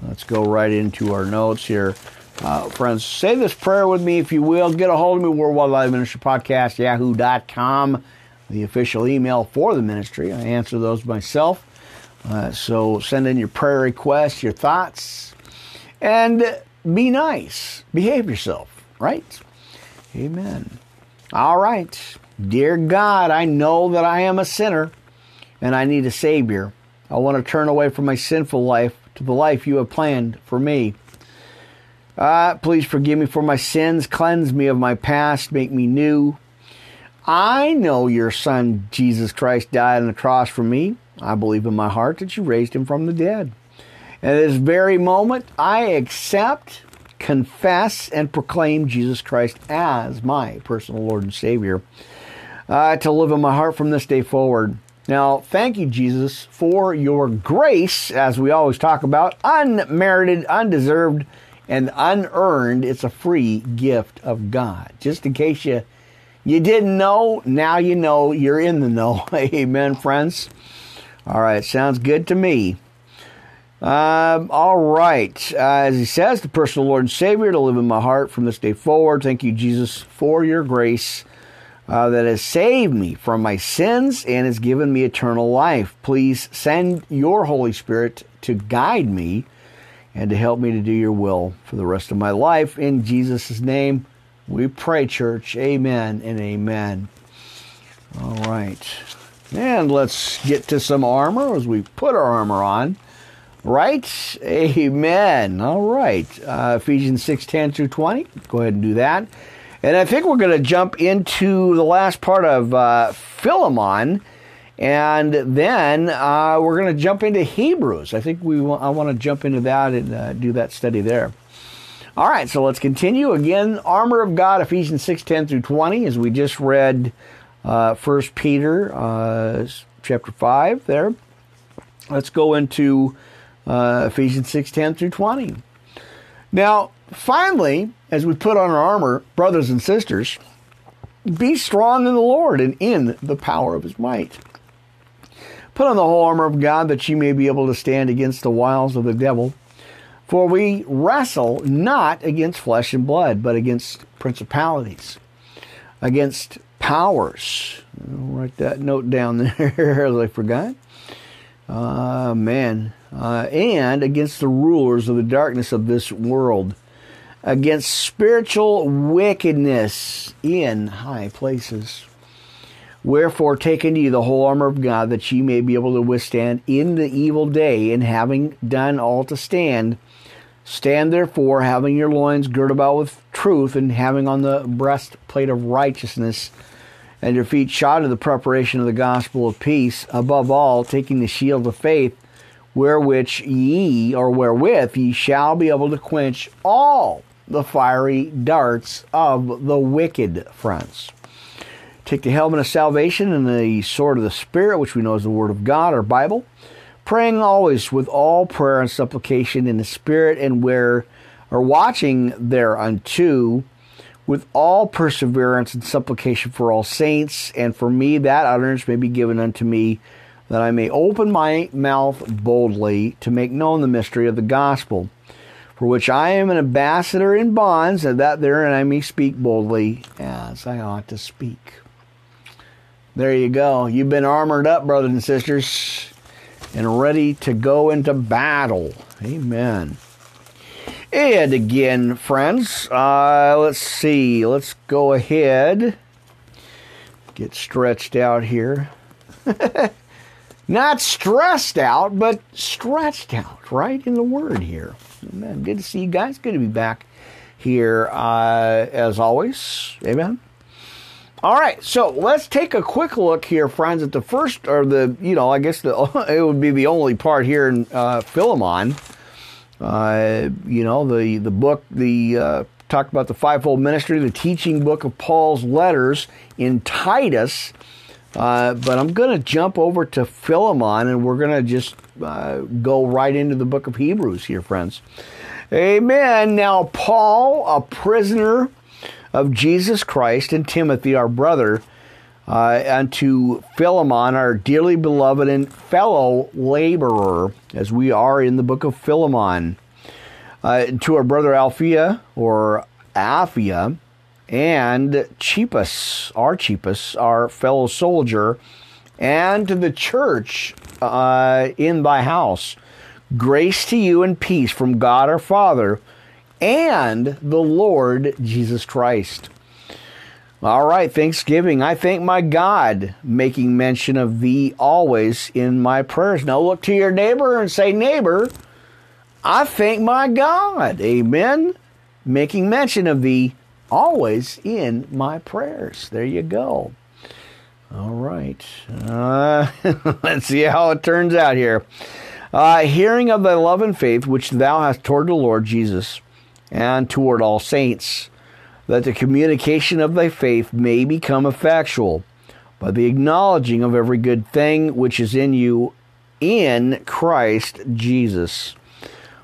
Let's go right into our notes here. Uh, friends, say this prayer with me if you will. Get a hold of me, Worldwide Live Ministry Podcast, yahoo dot com, the official email for the ministry. I answer those myself. Uh, so send in your prayer requests, your thoughts, and be nice. Behave yourself. Right? Amen. All right. Dear God, I know that I am a sinner and I need a Savior. I want to turn away from my sinful life to the life you have planned for me. Uh, please forgive me for my sins. Cleanse me of my past. Make me new. I know your Son, Jesus Christ, died on the cross for me. I believe in my heart that you raised Him from the dead. At this very moment, I accept, confess, and proclaim Jesus Christ as my personal Lord and Savior uh, to live in my heart from this day forward. Now, thank you, Jesus, for your grace, as we always talk about, unmerited, undeserved, and unearned. It's a free gift of God. Just in case you, you didn't know, now you know, you're in the know. Amen, friends. All right, sounds good to me. Um, all right. Uh, as he says, the personal Lord and Savior to live in my heart from this day forward. Thank you, Jesus, for your grace uh, that has saved me from my sins and has given me eternal life. Please send your Holy Spirit to guide me and to help me to do your will for the rest of my life. In Jesus' name, we pray, church. Amen and amen. All right. And let's get to some armor as we put our armor on. Right? Amen. All right. Uh, Ephesians six, ten through twenty. Go ahead and do that. And I think we're going to jump into the last part of uh, Philemon. And then uh, we're going to jump into Hebrews. I think we w- I want to jump into that and uh, do that study there. All right. So let's continue. Again, armor of God, Ephesians six, ten through twenty, as we just read uh, First Peter uh, chapter five there. Let's go into Uh, Ephesians six, ten through twenty. Now, finally, as we put on our armor, brothers and sisters, be strong in the Lord and in the power of His might. Put on the whole armor of God, that ye may be able to stand against the wiles of the devil. For we wrestle not against flesh and blood, but against principalities, against powers. I'll write that note down there, as I forgot. Uh, man. Uh, and against the rulers of the darkness of this world, against spiritual wickedness in high places. Wherefore, take unto you the whole armor of God, that ye may be able to withstand in the evil day, and having done all to stand, stand therefore, having your loins girt about with truth, and having on the breastplate of righteousness, and your feet shod of the preparation of the gospel of peace. Above all, taking the shield of faith, wherewith ye, or wherewith ye shall be able to quench all the fiery darts of the wicked fronts. Take the helmet of salvation and the sword of the Spirit, which we know is the Word of God, our Bible, praying always with all prayer and supplication in the Spirit, and where are watching thereunto with all perseverance and supplication for all saints, and for me that utterance may be given unto me, that I may open my mouth boldly to make known the mystery of the gospel, for which I am an ambassador in bonds, and that therein I may speak boldly as I ought to speak. There you go. You've been armored up, brothers and sisters, and ready to go into battle. Amen. And again, friends, uh, let's see. Let's go ahead. Get stretched out here. Not stressed out, but stretched out, right? In the Word here. Amen. Good to see you guys. Good to be back here, uh, as always. Amen. All right, so let's take a quick look here, friends, at the first, or the, you know, I guess the it would be the only part here in uh, Philemon. Uh, you know, the, the book, the uh, talked about the fivefold ministry, the teaching book of Paul's letters in Titus. Uh, but I'm going to jump over to Philemon, and we're going to just uh, go right into the book of Hebrews here, friends. Amen. Now, Paul, a prisoner of Jesus Christ, and Timothy, our brother, uh, unto Philemon, our dearly beloved and fellow laborer, as we are in the book of Philemon, uh, to our brother Alphia, or Aphia, and Chippus, our Chippus, our fellow soldier, and to the church uh, in thy house. Grace to you and peace from God our Father, and the Lord Jesus Christ. All right, Thanksgiving. I thank my God, making mention of thee always in my prayers. Now look to your neighbor and say, neighbor, I thank my God. Amen. Making mention of thee always in my prayers. There you go. All right. Uh, let's see how it turns out here. Uh, hearing of thy love and faith, which thou hast toward the Lord Jesus, and toward all saints, that the communication of thy faith may become effectual by the acknowledging of every good thing which is in you in Christ Jesus.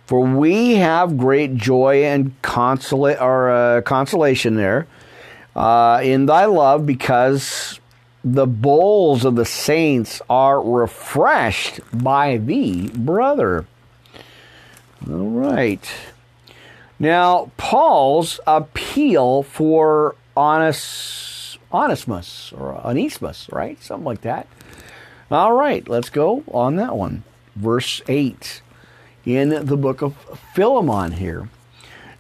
For we have great joy and consola- or, uh, consolation there uh, in thy love, because the bowls of the saints are refreshed by thee, brother. All right. Now, Paul's appeal for honest, Onesimus, or Onesimus, right? Something like that. All right, let's go on that one. Verse eight in the book of Philemon here.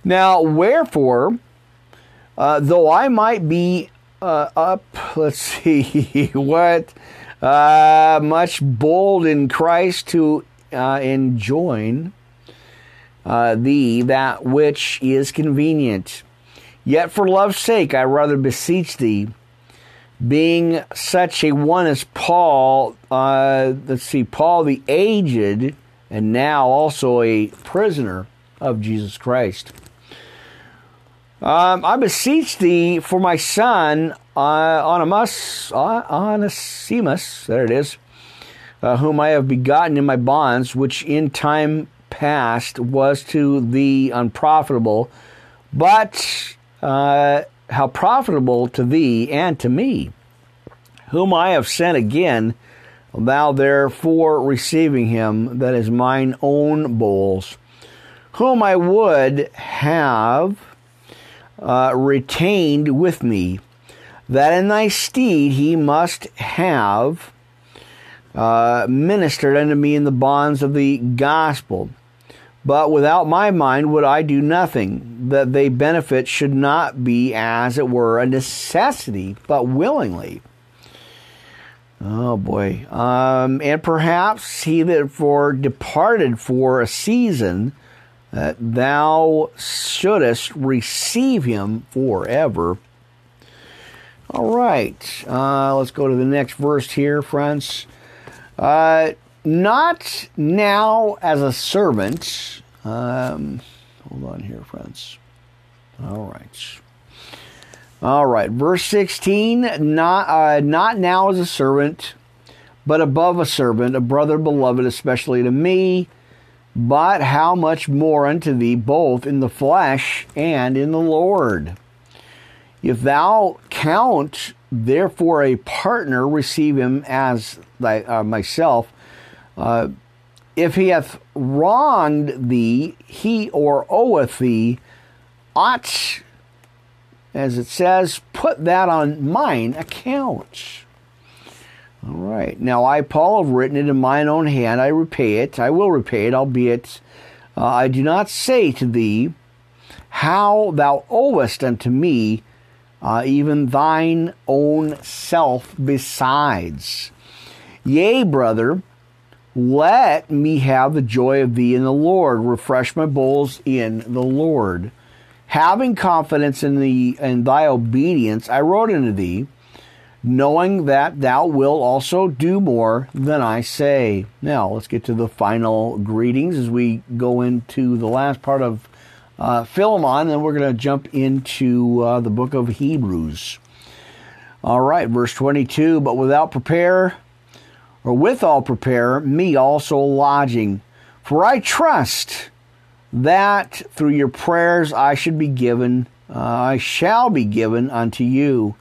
Now, wherefore, uh, though I might be uh, up, let's see, what? Uh, much bold in Christ to uh, enjoin Uh, thee that which is convenient, yet for love's sake I rather beseech thee, being such a one as Paul, uh, let's see, Paul the aged, and now also a prisoner of Jesus Christ. Um, I beseech thee for my son uh, Onesimus, uh, Onesimus, there it is, uh, whom I have begotten in my bonds, which in time past was to thee unprofitable, but uh, how profitable to thee and to me, whom I have sent again thou therefore receiving him, that is mine own bulls, whom I would have uh, retained with me, that in thy stead he must have uh, ministered unto me in the bonds of the gospel. But without my mind would I do nothing, that they benefit should not be, as it were, a necessity, but willingly. Oh boy. Um, and perhaps he therefore departed for a season, that thou shouldest receive him forever. All right. Uh, let's go to the next verse here, friends. Uh, Not now as a servant. Um, hold on here, friends. All right. All right. Verse sixteen. Not, uh, not now as a servant, but above a servant, a brother beloved, especially to me, but how much more unto thee, both in the flesh and in the Lord. If thou count, therefore, a partner, receive him as thy, uh, myself. Uh, if he hath wronged thee, he or oweth thee, ought, as it says, put that on mine account. All right. Now, I, Paul, have written it in mine own hand. I repay it. I will repay it, albeit uh, I do not say to thee how thou owest unto me, uh, even thine own self besides. Yea, brother, let me have the joy of thee in the Lord. Refresh my bowls in the Lord. Having confidence in thee and thy obedience, I wrote unto thee, knowing that thou wilt also do more than I say. Now, let's get to the final greetings as we go into the last part of uh, Philemon, and then we're going to jump into uh, the book of Hebrews. All right, verse twenty-two, but without prepare... or withal prepare me also lodging. For I trust that through your prayers I should be given, uh, I shall be given unto you.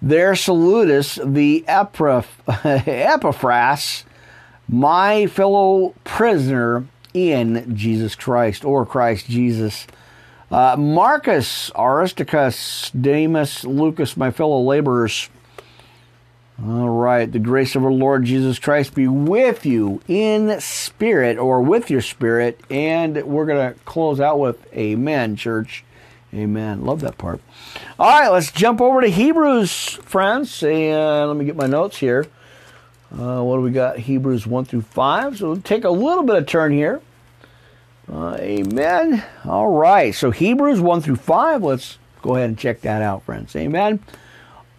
There salutest the Epaphras, my fellow prisoner in Jesus Christ, or Christ Jesus. Uh, Marcus, Aristarchus, Demas, Lucas, my fellow laborers. All right, the grace of our Lord Jesus Christ be with you in spirit, or with your spirit. And we're going to close out with amen, church. Amen. Love that part. All right, let's jump over to Hebrews, friends. And let me get my notes here. Uh, what do we got? Hebrews one through five. So we'll take a little bit of turn here. Uh, amen. All right, so Hebrews one through five. Let's go ahead and check that out, friends. Amen.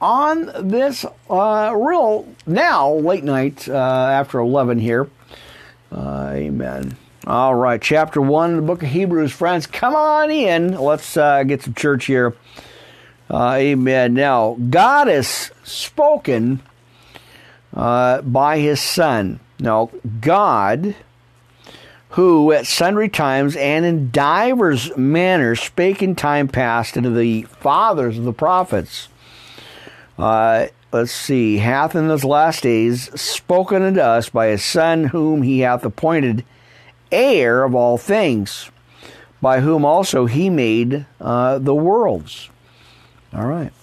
On this uh, real now late night uh, after eleven here, uh, amen. All right, chapter one, the book of Hebrews, friends. Come on in. Let's uh, get some church here. Uh, amen. Now God has spoken uh, by His Son. Now God, who at sundry times and in divers manners spake in time past unto the fathers of the prophets. Uh, let's see. Hath in those last days spoken unto us by his Son, whom he hath appointed heir of all things, by whom also he made uh, the worlds. All right.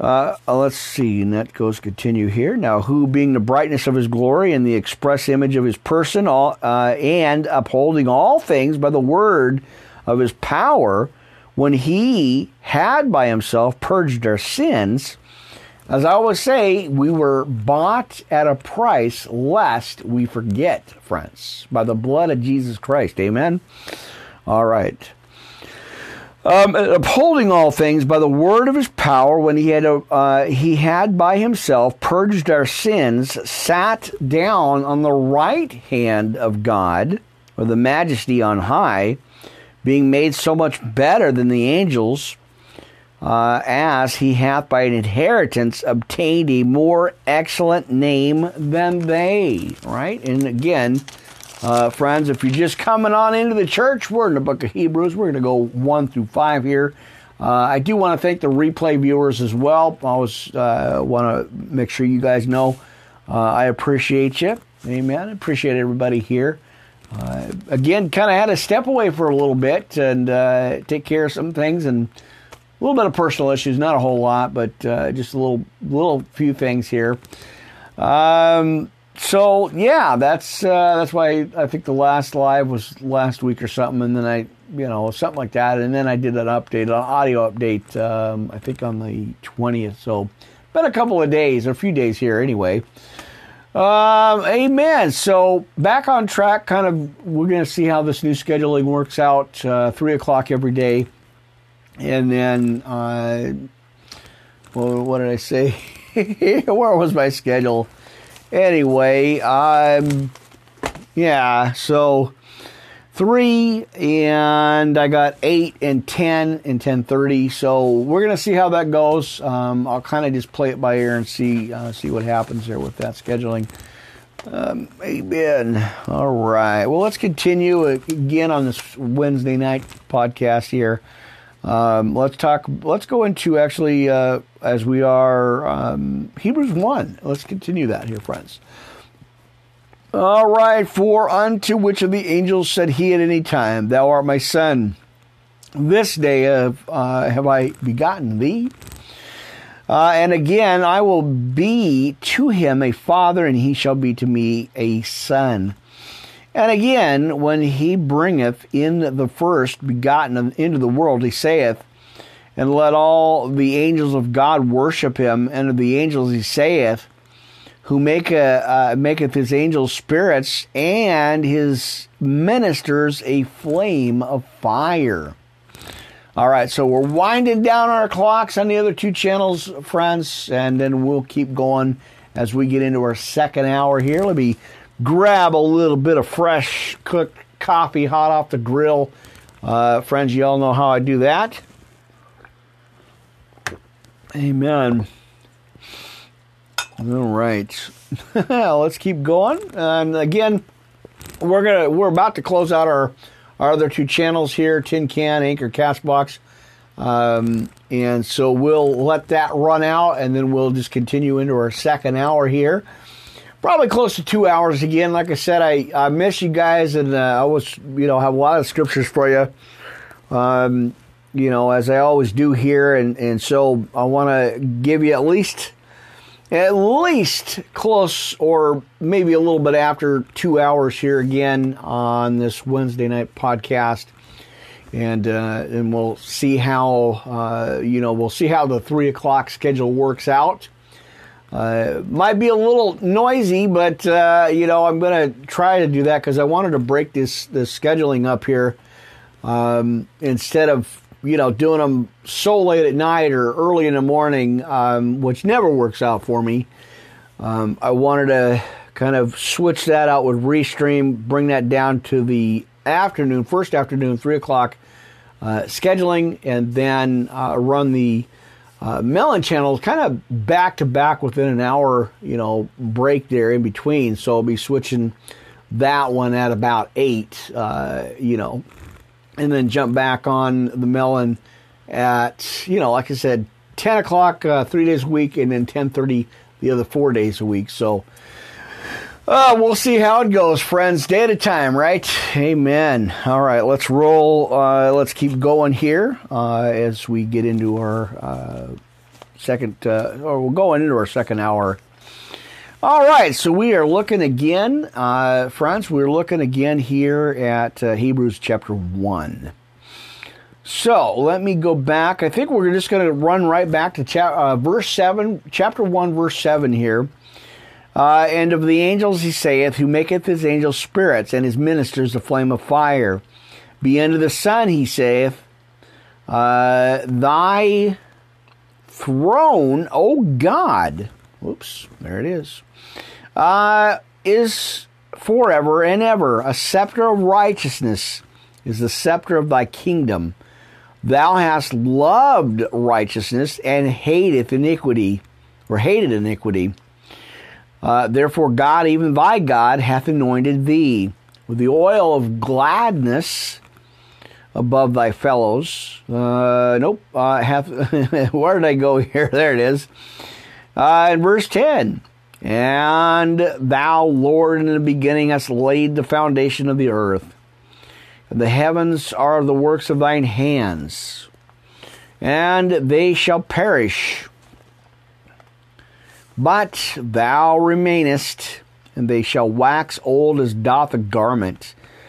Uh, let's see. And that goes continue here. Now, who being the brightness of his glory and the express image of his person, all, uh, and upholding all things by the word of his power, when he had by himself purged our sins. As I always say, we were bought at a price, lest we forget, friends, by the blood of Jesus Christ. Amen? All right. Um, upholding all things by the word of his power, when he had, uh, he had by himself purged our sins, sat down on the right hand of God, or the majesty on high, being made so much better than the angels, Uh, as he hath by an inheritance obtained a more excellent name than they. Right? And again, uh, friends, if you're just coming on into the church, we're in the book of Hebrews. We're going to go one through five here. Uh, I do want to thank the replay viewers as well. I always uh, want to make sure you guys know uh, uh, I appreciate you. Amen. I appreciate everybody here. Uh, again, kind of had to step away for a little bit and uh, take care of some things and a little bit of personal issues. Not a whole lot, but uh, just a little, little few things here. Um, so yeah, that's uh, that's why I think the last live was last week or something, and then I, you know, something like that, and then I did an update, an audio update. Um, I think on the twentieth. So, been a couple of days, a few days here anyway. Um, amen. So back on track, kind of, we're going to see how this new scheduling works out, uh, three o'clock every day. And then, uh, well, what did I say? Where was my schedule? Anyway, um, yeah, so three and I got eight and ten and ten thirty. So we're going to see how that goes. Um, I'll kind of just play it by ear and see, uh, see what happens there with that scheduling. Um, amen. All right. Well, let's continue again on this Wednesday night podcast here. Um, let's talk, let's go into actually, uh, as we are, um, Hebrews one. Let's continue that here, friends. All right. For unto which of the angels said he at any time, thou art my son, this day have, uh, have I begotten thee? Uh, and again, I will be to him a father, and he shall be to me a son. And again, when he bringeth in the first begotten into the world, he saith, and let all the angels of God worship him. And of the angels he saith, who make a, uh, maketh his angels spirits, and his ministers a flame of fire. All right, so we're winding down our clocks on the other two channels, friends, and then we'll keep going as we get into our second hour here. Let me grab a little bit of fresh cooked coffee hot off the grill. Uh, friends, you all know how I do that. Amen. All right. Let's keep going. And again, we're gonna we're about to close out our, our other two channels here, Tin Can, Anchor, Cast Box. Um, and so we'll let that run out, and then we'll just continue into our second hour here. Probably close to two hours again. Like I said, I, I miss you guys, and uh, I always, you know, have a lot of scriptures for you, um, you know, as I always do here. And, and so I want to give you at least, at least close, or maybe a little bit after two hours here again on this Wednesday night podcast. And uh, and we'll see how, uh, you know, we'll see how the three o'clock schedule works out. Uh, might be a little noisy, but, uh, you know, I'm going to try to do that because I wanted to break this, this scheduling up here. Um, instead of, you know, doing them so late at night or early in the morning, um, which never works out for me. Um, I wanted to kind of switch that out with Restream, bring that down to the afternoon, first afternoon, three o'clock, uh, scheduling, and then, uh, run the, Uh, Melon channel is kind of back to back within an hour, you know, break there in between. So I'll be switching that one at about eight, uh, you know, and then jump back on the Melon at, you know, like I said, ten o'clock uh, three days a week, and then ten thirty the other four days a week. So uh, we'll see how it goes, friends. Day at a time, right? Amen. All right, let's roll. Uh, let's keep going here uh, as we get into our uh, second, uh, or we're going into our second hour. All right, so we are looking again, uh, friends. We're looking again here at uh, Hebrews chapter one. So let me go back. I think we're just going to run right back to cha- uh, verse seven, chapter one, verse seven here. Uh, and of the angels he saith, who maketh his angels spirits, and his ministers a flame of fire. Be unto the Son, he saith, uh, thy throne, O God, whoops, there it is, uh, is forever and ever. A scepter of righteousness is the scepter of thy kingdom. Thou hast loved righteousness, and hateth iniquity, or hated iniquity. Uh, therefore God, even thy God, hath anointed thee with the oil of gladness above thy fellows. Uh, nope. Uh, hath, where did I go here? There it is. Uh, in verse ten. And thou, Lord, in the beginning hast laid the foundation of the earth. The heavens are the works of thine hands, and they shall perish. But thou remainest, and they shall wax old as doth a garment,